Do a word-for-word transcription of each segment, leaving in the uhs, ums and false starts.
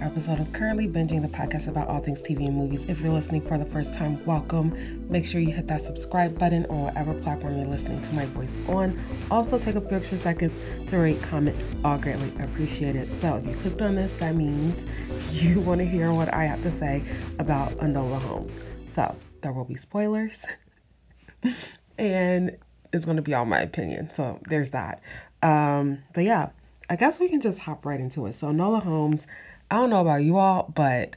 another episode of Currently Binging, the podcast about all things T V and movies. If you're listening for the first time, welcome. Make sure you hit that subscribe button on whatever platform you're listening to my voice on. Also, take a few extra seconds to rate, comment, all greatly appreciated. So if you clicked on this, that means you want to hear what I have to say about Enola Holmes. So there will be spoilers and it's going to be all my opinion. So there's that. Um, but yeah. I guess we can just hop right into it. So Enola Holmes, I don't know about you all, but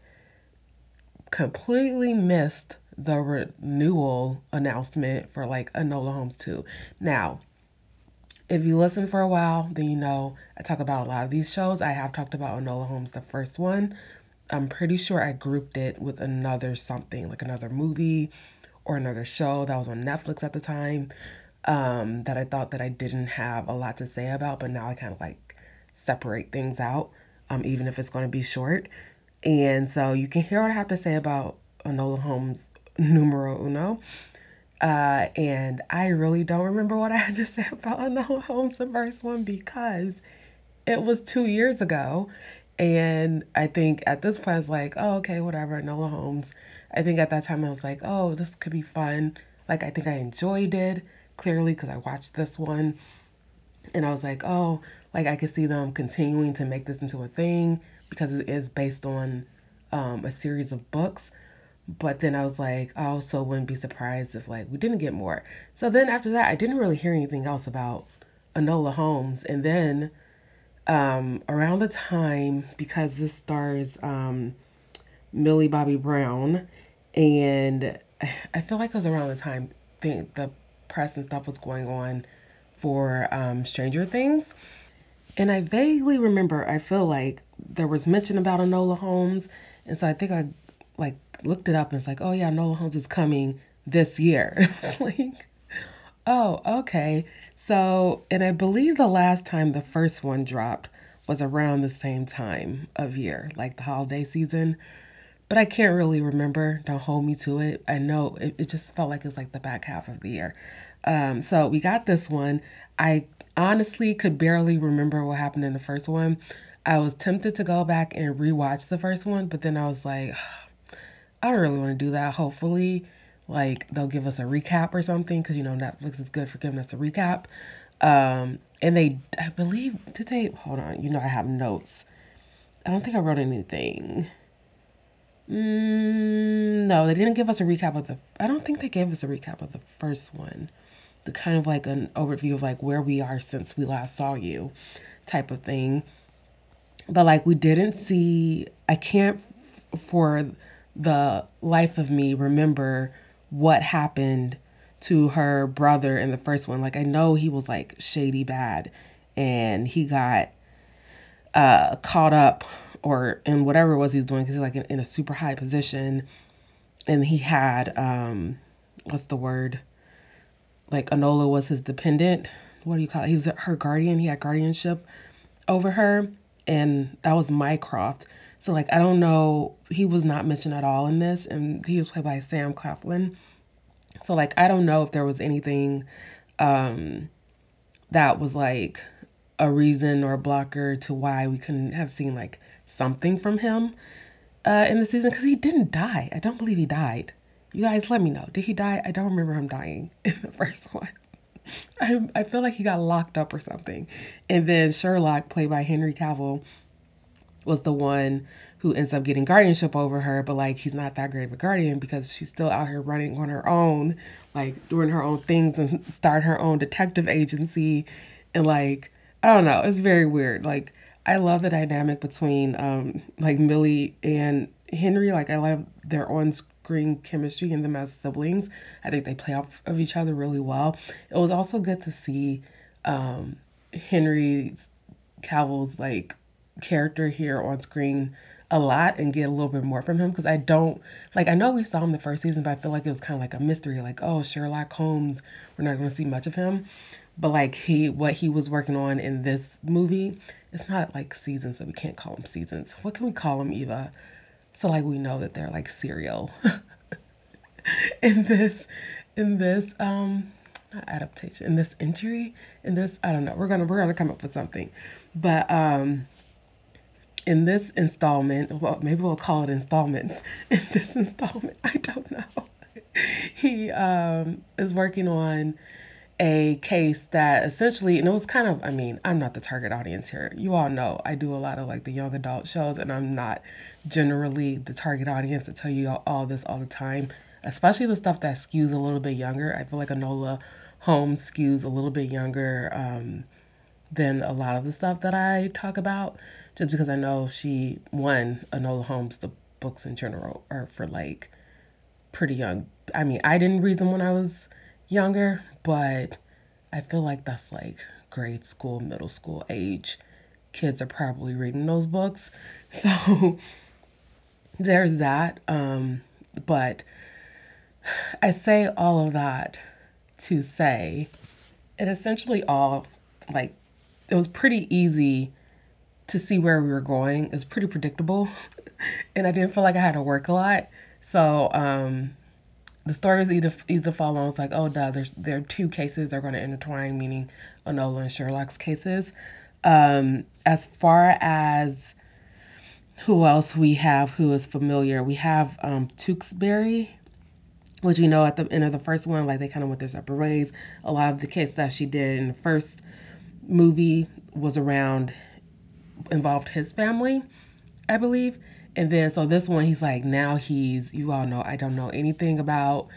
completely missed the renewal announcement for like Enola Holmes two. Now, if you listen for a while, then you know I talk about a lot of these shows. I have talked about Enola Holmes, the first one. I'm pretty sure I grouped it with another something, like another movie or another show that was on Netflix at the time um, that I thought that I didn't have a lot to say about, but now I kind of like separate things out, um, even if it's going to be short. And so you can hear what I have to say about Enola Holmes numero uno. Uh, and I really don't remember what I had to say about Enola Holmes, the first one, because it was two years ago. And I think at this point I was like, oh, okay, whatever, Enola Holmes. I think at that time I was like, oh, this could be fun. Like, I think I enjoyed it, clearly, because I watched this one. And I was like, oh, like I could see them continuing to make this into a thing because it is based on um, a series of books. But then I was like, I also wouldn't be surprised if like we didn't get more. So then after that, I didn't really hear anything else about Enola Holmes. And then um, around the time, because this stars um, Millie Bobby Brown, and I feel like it was around the time the, the press and stuff was going on for um, Stranger Things. And I vaguely remember, I feel like there was mention about Enola Holmes. And so I think I like looked it up and it's like, oh yeah, Enola Holmes is coming this year. It's like, oh, okay. So, and I believe the last time the first one dropped was around the same time of year, like the holiday season. But I can't really remember. Don't hold me to it. I know it, it just felt like it was like the back half of the year. Um, so we got this one. I honestly could barely remember what happened in the first one. I was tempted to go back and rewatch the first one, but then I was like, I don't really want to do that. Hopefully, like, they'll give us a recap or something, because, you know, Netflix is good for giving us a recap. Um, and they, I believe, did they, hold on, you know, I have notes. I don't think I wrote anything. Mm, no, they didn't give us a recap of the, I don't think they gave us a recap of the first one. The kind of like an overview of like where we are since we last saw you type of thing. But like we didn't see, I can't for the life of me remember what happened to her brother in the first one. Like I know he was like shady bad and he got uh, caught up or in whatever it was he's doing because he's like in, in a super high position and he had, um, what's the word? Like Enola was his dependent. What do you call it? He was her guardian. He had guardianship over her. And that was Mycroft. So like, I don't know. He was not mentioned at all in this. And he was played by Sam Claflin. So like, I don't know if there was anything um, that was like a reason or a blocker to why we couldn't have seen like something from him uh, in the season. Because he didn't die. I don't believe he died. You guys, let me know. Did he die? I don't remember him dying in the first one. I I feel like he got locked up or something. And then Sherlock, played by Henry Cavill, was the one who ends up getting guardianship over her. But, like, he's not that great of a guardian because she's still out here running on her own, like, doing her own things and start her own detective agency. And, like, I don't know. It's very weird. Like, I love the dynamic between, um like, Millie and Henry. Like, I love their on-screen green chemistry and them as siblings. I think they play off of each other really well. It was also good to see um, Henry Cavill's like character here on screen a lot and get a little bit more from him because I don't like I know we saw him the first season, but I feel like it was kind of like a mystery, like oh Sherlock Holmes, we're not going to see much of him. But like he what he was working on in this movie, it's not like seasons, so we can't call him seasons. What can we call him, Eva? So like we know that they're like serial in this, in this um not adaptation, in this entry, in this I don't know. We're gonna we're gonna come up with something, but um in this installment, well, maybe we'll call it installments. In this installment, I don't know. He um, is working on a case that essentially, and it was kind of, I mean, I'm not the target audience here. You all know I do a lot of like the young adult shows, and I'm not generally the target audience. I tell you all, all this all the time, especially the stuff that skews a little bit younger. I feel like Enola Holmes skews a little bit younger um, than a lot of the stuff that I talk about, just because I know she, one, Enola Holmes, the books in general are for like pretty young. I mean, I didn't read them when I was younger, but I feel like that's like grade school, middle school age. Kids are probably reading those books. So there's that. Um, but I say all of that to say it essentially all, like, it was pretty easy to see where we were going. It was pretty predictable, and I didn't feel like I had to work a lot. So, um, the story is easy to, easy to follow. It's like, oh, duh, there's, there are two cases that are going to intertwine, meaning Enola and Sherlock's cases. Um, as far as who else we have who is familiar, we have um, Tewksbury, which we know at the end of the first one, like they kind of went their separate ways. A lot of the case that she did in the first movie was around, involved his family, I believe. And then, so this one, he's like, now he's, you all know, I don't know anything about,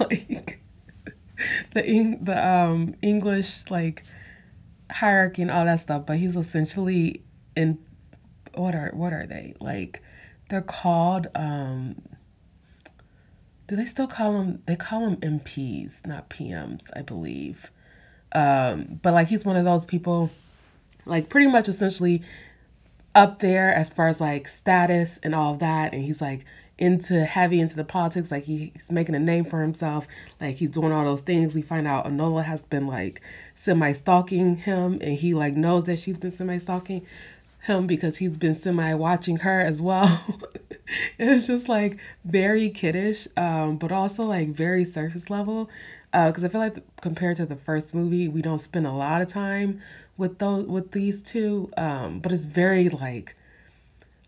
like, the, the um, English, like, hierarchy and all that stuff. But he's essentially in, what are, what are they? Like, they're called, um, do they still call them, they call them M Ps, not P Ms, I believe. Um, but, like, he's one of those people, like, pretty much essentially up there as far as like status and all of that, and he's like into heavy into the politics, like he, he's making a name for himself, like he's doing all those things. We find out Enola has been like semi-stalking him, and he like knows that she's been semi-stalking him because he's been semi-watching her as well. It was just like very kiddish, um, but also like very surface level, because uh, I feel like compared to the first movie, we don't spend a lot of time with those, with these two, um, but it's very like,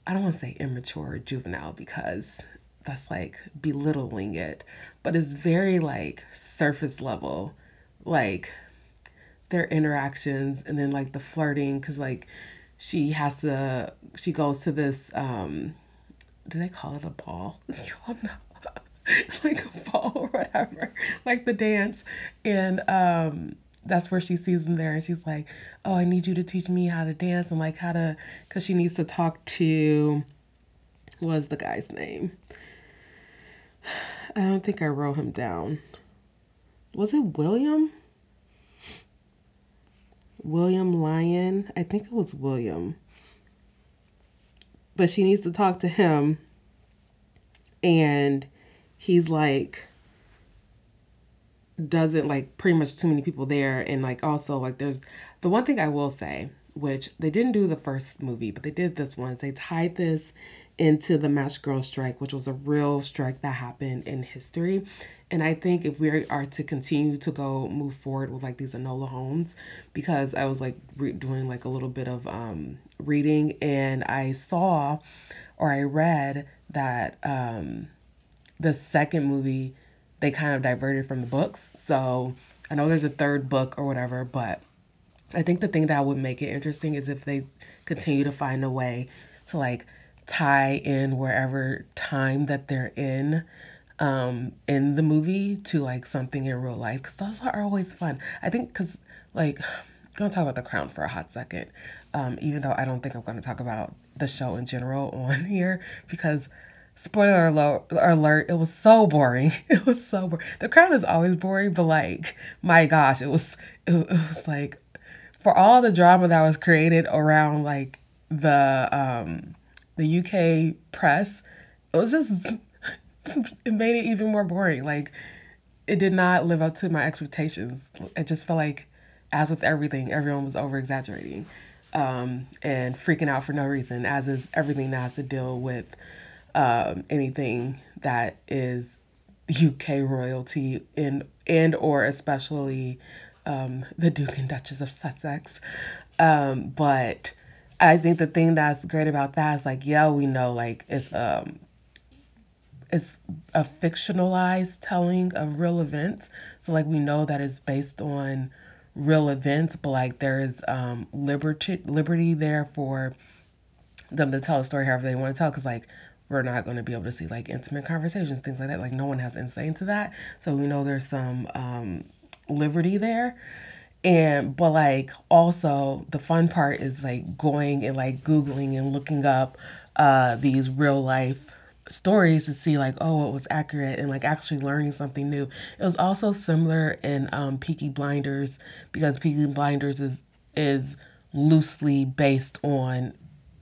I don't want to say immature or juvenile because that's like belittling it, but it's very like surface level, like their interactions, and then like the flirting, because like she has to, she goes to this, um, do they call it a ball? You know, like a ball or whatever, like the dance, and um, that's where she sees him there, and she's like, oh, I need you to teach me how to dance, and like how to, because she needs to talk to, what was the guy's name? I don't think I wrote him down. Was it William? William Lyon? I think it was William. But she needs to talk to him, and he's like, doesn't like pretty much too many people there. And like, also like there's the one thing I will say, which they didn't do the first movie, but they did this one. They tied this into the Match Girl strike, which was a real strike that happened in history. And I think if we are to continue to go move forward with like these Enola Holmes, because I was like re- doing like a little bit of um, reading, and I saw, or I read that um, the second movie, they kind of diverted from the books. So I know there's a third book or whatever, but I think the thing that would make it interesting is if they continue to find a way to like tie in wherever time that they're in, um, in the movie to like something in real life. 'Cause those are always fun. I think 'cause like, I'm going to talk about The Crown for a hot second. Um, even though I don't think I'm going to talk about the show in general on here, because spoiler alert, it was so boring. It was so boring. The Crown is always boring, but like, my gosh, it was, it, it was like, for all the drama that was created around like the, um, the U K press, it was just, it made it even more boring. Like, it did not live up to my expectations. It just felt like, as with everything, everyone was over exaggerating, um, and freaking out for no reason, as is everything that has to deal with Um, anything that is U K royalty, in and or especially um, the Duke and Duchess of Sussex. Um, but I think the thing that's great about that is, like, yeah, we know, like, it's um, it's a fictionalized telling of real events. So, like, we know that it's based on real events, but, like, there is um, liberty, liberty there for them to tell a story however they want to tell, because, like, we're not going to be able to see, like, intimate conversations, things like that. Like, no one has insight into that. So we know there's some um, liberty there. And, but, like, also the fun part is, like, going and, like, Googling and looking up uh, these real life stories to see, like, oh, it was accurate, and, like, actually learning something new. It was also similar in um, Peaky Blinders, because Peaky Blinders is, is loosely based on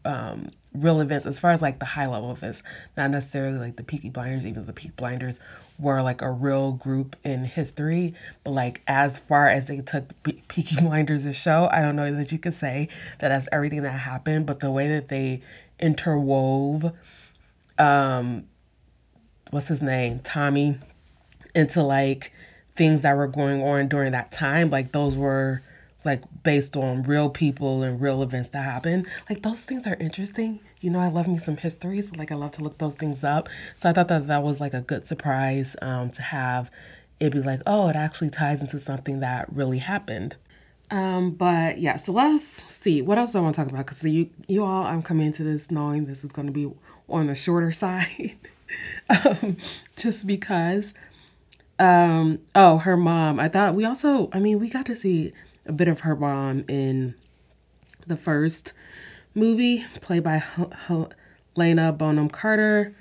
um, real events, as far as, like, the high level events, not necessarily, like, the Peaky Blinders, even the Peaky Blinders were, like, a real group in history, but, like, as far as they took Pe- Peaky Blinders a show, I don't know that you could say that that's everything that happened, but the way that they interwove, um, what's his name, Tommy, into, like, things that were going on during that time, like, those were, like, based on real people and real events that happen. Like, those things are interesting. You know, I love me some history, so, like, I love to look those things up. So I thought that that was, like, a good surprise um, to have. It'd be like, oh, it actually ties into something that really happened. Um, but, yeah, so let's see. What else do I want to talk about? Because so you, you all, I'm coming into this knowing this is going to be on the shorter side. um, just because. Um, oh, her mom. I thought we also, I mean, we got to see a bit of her mom in the first movie, played by Helena Bonham Carter,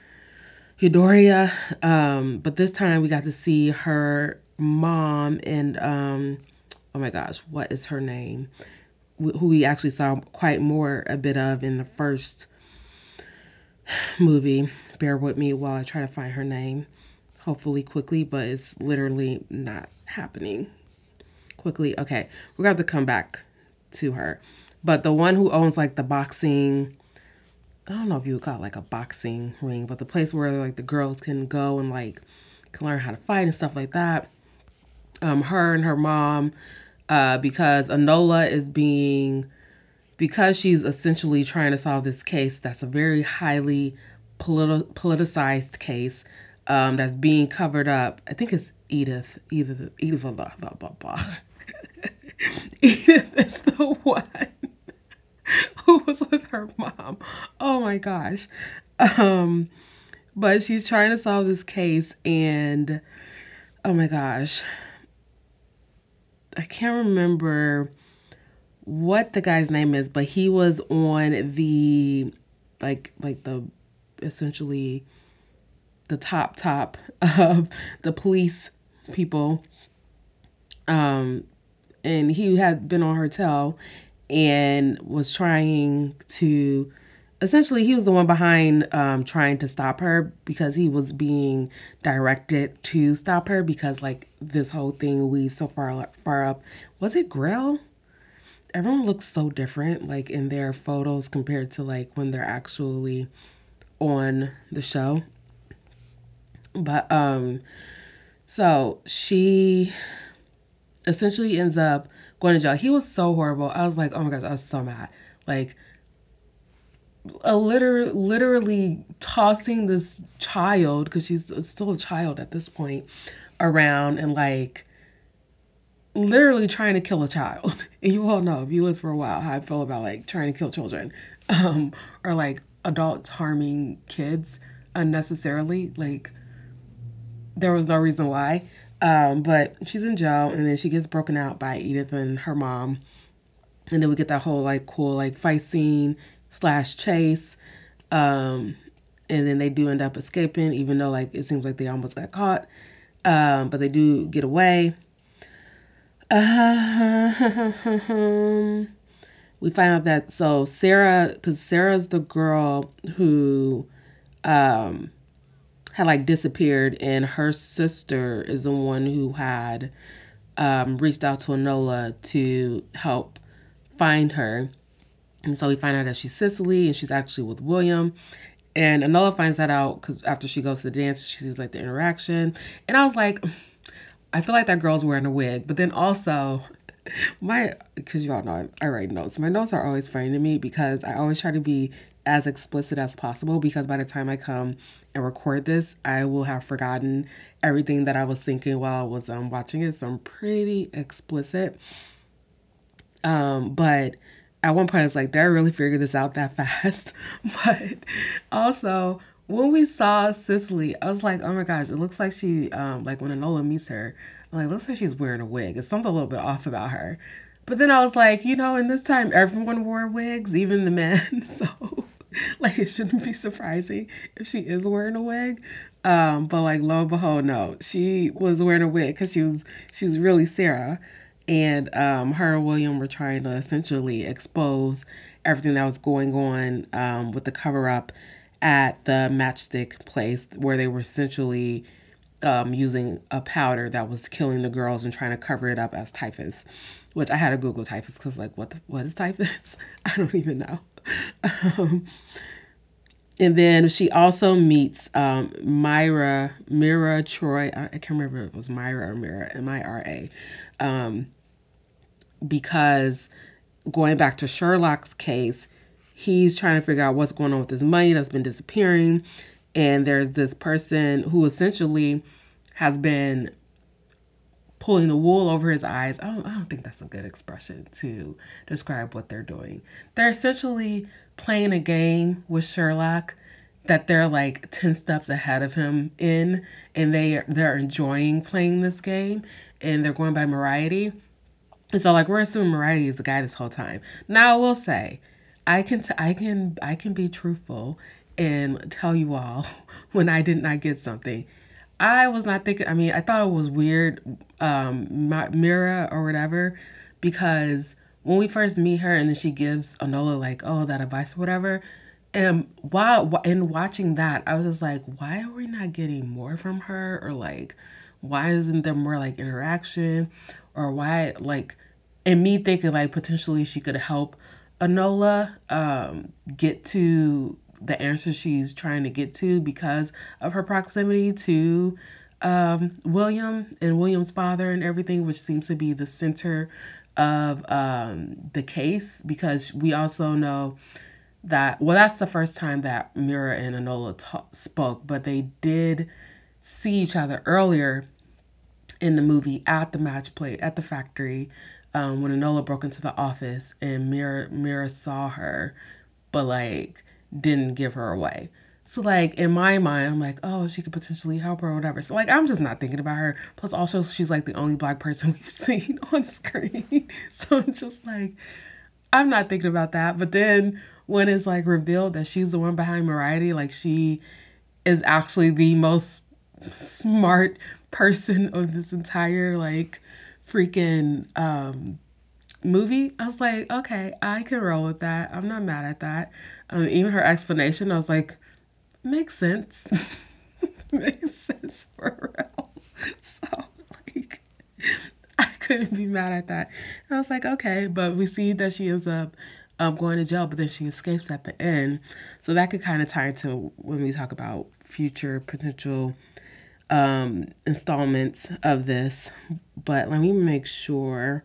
Eudoria. Um, but this time we got to see her mom and, um, oh my gosh, what is her name? W- who we actually saw quite more a bit of in the first movie. Bear with me while I try to find her name, hopefully quickly, but it's literally not happening quickly. Okay, we're going to have to come back to her. But the one who owns, like, the boxing, I don't know if you would call it, like, a boxing ring, but the place where, like, the girls can go and, like, can learn how to fight and stuff like that. Um, her and her mom, uh, because Enola is being, because she's essentially trying to solve this case that's a very highly politi- politicized case um, that's being covered up. I think it's Edith, Edith, Edith, blah, blah, blah, blah. Edith is the one who was with her mom. Oh my gosh. Um, but she's trying to solve this case, and oh my gosh, I can't remember what the guy's name is, but he was on the, like, like the, essentially the top, top of the police people. Um, and he had been on her tail and was trying to, essentially, he was the one behind um, trying to stop her, because he was being directed to stop her, because, like, this whole thing weaves so far, far up. Was it Grail? Everyone looks so different, like, in their photos compared to, like, when they're actually on the show. But, um, so she essentially ends up going to jail. He was so horrible. I was like, oh my gosh, I was so mad. Like, a liter- literally tossing this child, because she's still a child at this point, around and, like, literally trying to kill a child. And you all know, if you was for a while, how I feel about, like, trying to kill children, um, or, like, adults harming kids unnecessarily. Like, there was no reason why. Um, but she's in jail, and then she gets broken out by Edith and her mom. And then we get that whole, like, cool, like, fight scene slash chase. Um, and then they do end up escaping, even though, like, it seems like they almost got caught. Um, but they do get away. Uh, we find out that, so Sarah, because Sarah's the girl who, um, had, like, disappeared, and her sister is the one who had um, reached out to Enola to help find her. And so we find out that she's Cicely, and she's actually with William. And Enola finds that out because after she goes to the dance, she sees, like, the interaction. And I was like, I feel like that girl's wearing a wig. But then also, my, because y'all know I, I write notes. My notes are always funny to me because I always try to be as explicit as possible, because by the time I come and record this, I will have forgotten everything that I was thinking while I was um, watching it. So I'm pretty explicit. Um, but at one point I was like, did I really figure this out that fast? But also when we saw Cicely, I was like, oh my gosh, it looks like she, um, like when Enola meets her, I'm like, looks like she's wearing a wig. It's something a little bit off about her. But then I was like, you know, in this time, everyone wore wigs, even the men. So like, it shouldn't be surprising if she is wearing a wig. Um, but like, lo and behold, no, she was wearing a wig because she was, she's really Sarah. And um, her and William were trying to essentially expose everything that was going on um, with the cover-up at the matchstick place, where they were essentially um, using a powder that was killing the girls and trying to cover it up as typhus, which I had to Google typhus because, like, what the, what is typhus? I don't even know. Um, and then she also meets um, Mira, Mira Troy. I, I can't remember if it was Mira or Mira, M I R A. Um, because going back to Sherlock's case, he's trying to figure out what's going on with his money that's been disappearing. And there's this person who essentially has been pulling the wool over his eyes. I don't, I don't think that's a good expression to describe what they're doing. They're essentially playing a game with Sherlock that they're like ten steps ahead of him in, and they, they're enjoying playing this game, and they're going by Moriarty. And so like, we're assuming Moriarty is the guy this whole time. Now I will say, I can, t- I can, I can be truthful and tell you all when I did not get something. I was not thinking, I mean, I thought it was weird, um, my, Mira or whatever, because when we first meet her and then she gives Enola like, oh, that advice or whatever. And while in watching that, I was just like, why are we not getting more from her? Or like, why isn't there more like interaction? Or why, like, and me thinking like potentially she could help Enola um, get to the answer she's trying to get to because of her proximity to um, William and William's father and everything, which seems to be the center of um, the case, because we also know that, well, that's the first time that Mira and Enola ta- spoke, but they did see each other earlier in the movie at the match play, at the factory, um, when Enola broke into the office and Mira, Mira saw her, but like didn't give her away. So like in my mind, I'm like, oh, she could potentially help her or whatever. So like, I'm just not thinking about her. Plus also she's like the only black person we've seen on screen. So I'm just like, I'm not thinking about that. But then when it's like revealed that she's the one behind Moriarty, like she is actually the most smart person of this entire like freaking um, movie. I was like, okay, I can roll with that. I'm not mad at that. Um, even her explanation, I was like, makes sense. Makes sense for real. So like, I couldn't be mad at that. And I was like, okay, but we see that she ends up Um, going to jail, but then she escapes at the end. So that could kind of tie into when we talk about future potential um, installments of this. But let me make sure.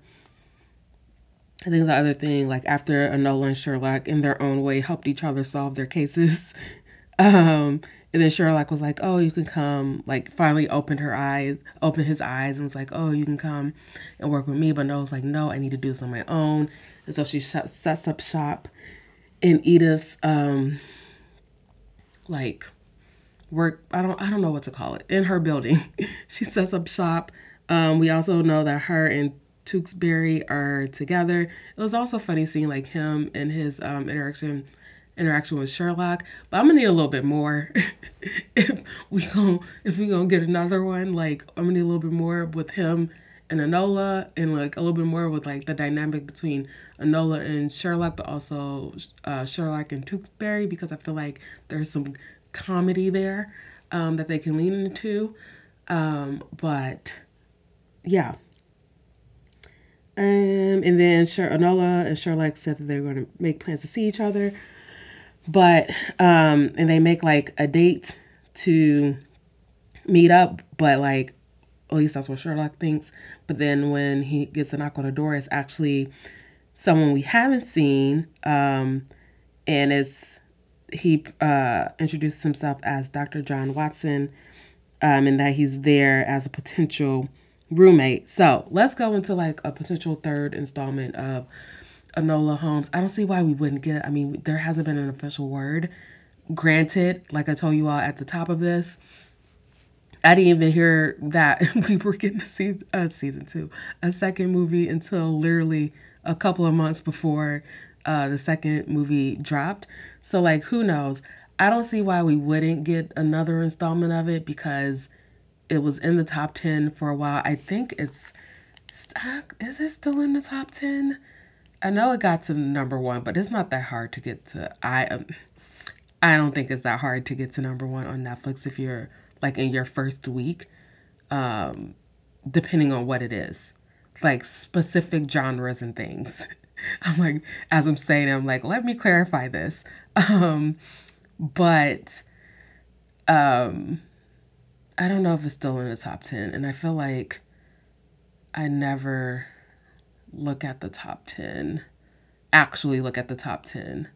I think the other thing, like after Enola and Sherlock in their own way helped each other solve their cases. Um, and then Sherlock was like, oh, you can come, like finally opened her eyes, opened his eyes and was like, oh, you can come and work with me. But Enola's like, no, I need to do this on my own. And so she sh- sets up shop in Edith's, um, like, work, I don't I don't know what to call it, in her building. She sets up shop. Um, we also know that her and Tewksbury are together. It was also funny seeing, like, him and his um, interaction interaction with Sherlock. But I'm going to need a little bit more. if we gonna, if we gonna get another one, like, I'm going to need a little bit more with him and Enola, and like a little bit more with like the dynamic between Enola and Sherlock, but also uh, Sherlock and Tewksbury, because I feel like there's some comedy there um, that they can lean into. Um, but yeah. Um, and then Sher- Enola and Sherlock said that they were going to make plans to see each other, but um, and they make like a date to meet up, but like at least that's what Sherlock thinks. But then when he gets a knock on the door, it's actually someone we haven't seen. Um, and it's, he uh, introduces himself as Doctor John Watson, um, and that he's there as a potential roommate. So let's go into like a potential third installment of Enola Holmes. I don't see why we wouldn't get it. I mean, there hasn't been an official word. Granted, like I told you all at the top of this, I didn't even hear that we were getting a season, uh, season two, a second movie until literally a couple of months before uh, the second movie dropped. So like, who knows? I don't see why we wouldn't get another installment of it because it was in the top ten for a while. I think it's stuck. Is it still in the top ten? I know it got to number one, but it's not that hard to get to. I um, I don't think it's that hard to get to number one on Netflix if you're like in your first week, um, depending on what it is, like specific genres and things. I'm like, as I'm saying, I'm like, let me clarify this. Um, but um, I don't know if it's still in the top ten, and I feel like I never look at the top ten, actually look at the top ten,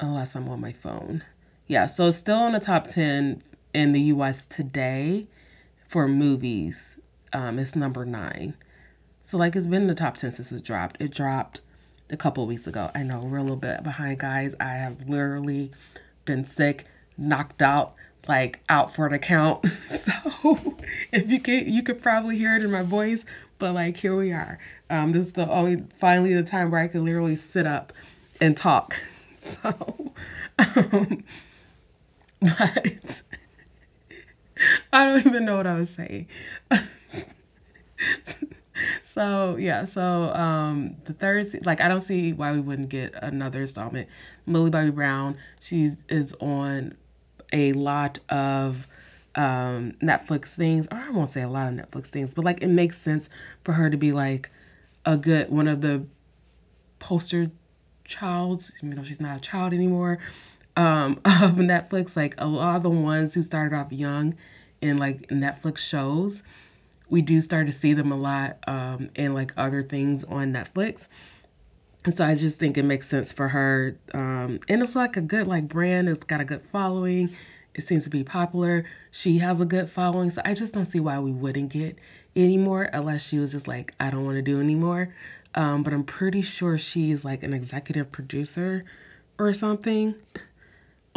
unless I'm on my phone. Yeah, so it's still in the top ten in the U S today for movies. Um, it's number nine. So like, it's been in the top ten since it dropped. It dropped a couple of weeks ago. I know we're a little bit behind, guys. I have literally been sick, knocked out, like out for the count. So if you can, you could probably hear it in my voice, but like, here we are. Um, this is the only, finally the time where I can literally sit up and talk. So, um, but I don't even know what I was saying. So yeah, so um, the third, like I don't see why we wouldn't get another installment. Millie Bobby Brown, she is on a lot of um, Netflix things, or I won't say a lot of Netflix things, but like it makes sense for her to be like a good one of the poster childs, even though she's not a child anymore, um, of Netflix. Like a lot of the ones who started off young in like Netflix shows, we do start to see them a lot um, in like other things on Netflix. And so I just think it makes sense for her. Um, and it's like a good like brand. It's got a good following. It seems to be popular. She has a good following. So I just don't see why we wouldn't get any more unless she was just like, I don't want to do anymore. Um, but I'm pretty sure she's like an executive producer or something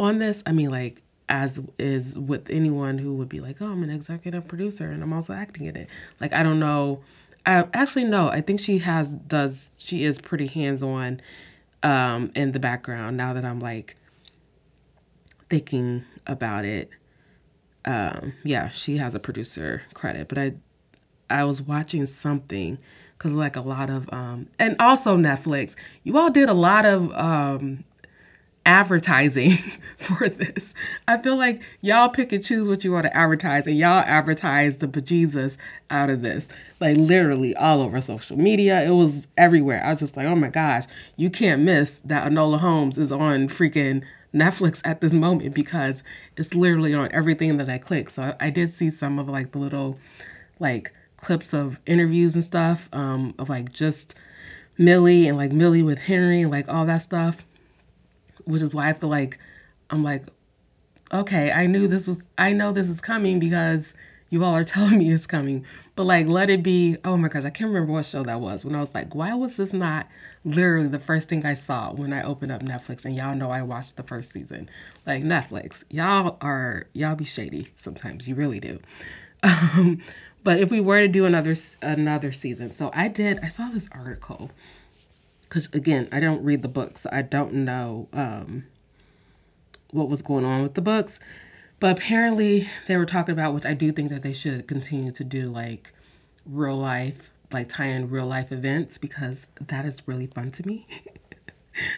on this. I mean, like, as is with anyone who would be like, oh, I'm an executive producer and I'm also acting in it. Like, I don't know. I actually, no, I think she has, does, she is pretty hands-on um, in the background now that I'm like thinking about it. Um, yeah, she has a producer credit, but I, I was watching something because like a lot of, um, and also Netflix, you all did a lot of, um, advertising for this. I feel like y'all pick and choose what you want to advertise, and y'all advertise the bejesus out of this, like literally all over social media. It was everywhere. I was just like, oh my gosh, you can't miss that Enola Holmes is on freaking Netflix at this moment because it's literally on everything that I click. So I, I did see some of like the little like clips of interviews and stuff um, of like just Millie and like Millie with Henry and like all that stuff. Which is why I feel like, I'm like, okay, I knew this was, I know this is coming because you all are telling me it's coming. But like, let it be, oh my gosh, I can't remember what show that was when I was like, why was this not literally the first thing I saw when I opened up Netflix? And y'all know I watched the first season. Like Netflix, y'all are, y'all be shady sometimes. You really do. Um, but if we were to do another, another season. So I did, I saw this article. Because, again, I don't read the books. So I don't know um, what was going on with the books. But apparently they were talking about, which I do think that they should continue to do, like, real life, like, tie in real life events. Because that is really fun to me.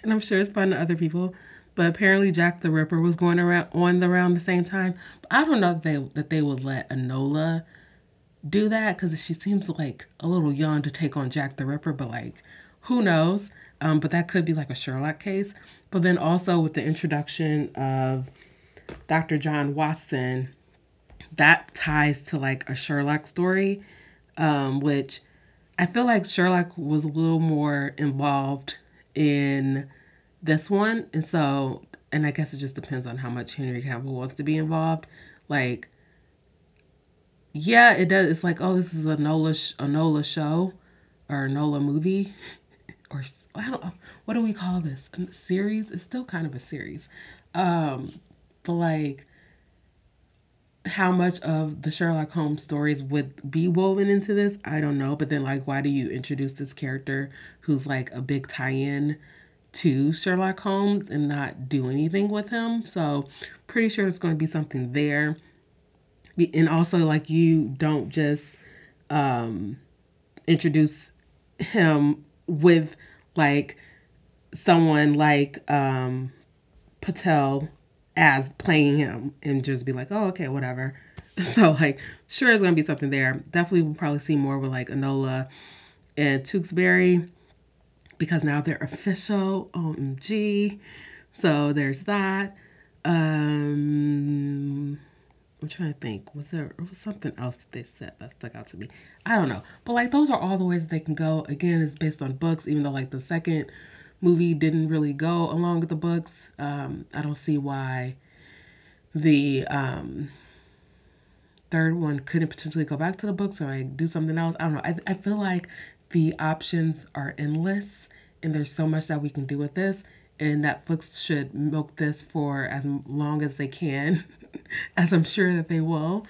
And I'm sure it's fun to other people. But apparently Jack the Ripper was going around on the round the same time. But I don't know if they, that they would let Enola do that. Because she seems, like, a little young to take on Jack the Ripper. But, like... who knows? Um, but that could be like a Sherlock case. But then also with the introduction of Doctor John Watson, that ties to like a Sherlock story, um, which I feel like Sherlock was a little more involved in this one. And so, and I guess it just depends on how much Henry Cavill wants to be involved. Like, yeah, it does. It's like, oh, this is a Enola, sh- Enola show or Enola movie or I don't know. What do we call this? A series? It's still kind of a series. Um, but like, how much of the Sherlock Holmes stories would be woven into this? I don't know. But then like, why do you introduce this character who's like a big tie-in to Sherlock Holmes and not do anything with him? So pretty sure it's going to be something there. And also like, you don't just um, introduce him with like someone like um, Patel as playing him and just be like, oh, okay, whatever. So like, sure, it's going to be something there. Definitely we'll probably see more with like Enola and Tewksbury because now they're official. O M G. So there's that. Um, I'm trying to think. Was there was something else that they said that stuck out to me? I don't know. But like, those are all the ways that they can go. Again, it's based on books, even though like the second movie didn't really go along with the books. Um, I don't see why the um, third one couldn't potentially go back to the books or like do something else. I don't know. I I feel like the options are endless and there's so much that we can do with this. And Netflix should milk this for as long as they can, as I'm sure that they will,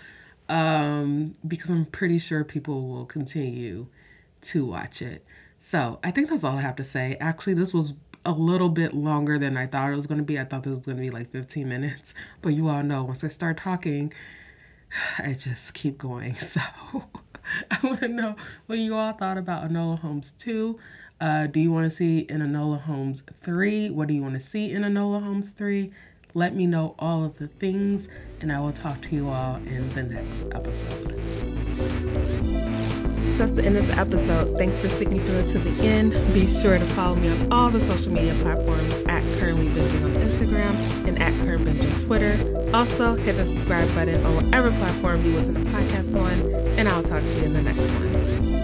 um, because I'm pretty sure people will continue to watch it. So I think that's all I have to say. Actually, this was a little bit longer than I thought it was going to be. I thought this was going to be like fifteen minutes, but you all know once I start talking, I just keep going. So I want to know what you all thought about Enola Holmes two. Uh, do you want to see an Enola Holmes three? What do you want to see in Enola Holmes three? Let me know all of the things, and I will talk to you all in the next episode. That's the end of the episode. Thanks for sticking through it to the end. Be sure to follow me on all the social media platforms at currently binging on Instagram and at currentbinging Twitter. Also, hit the subscribe button on whatever platform you listen to podcasts on, and I'll talk to you in the next one.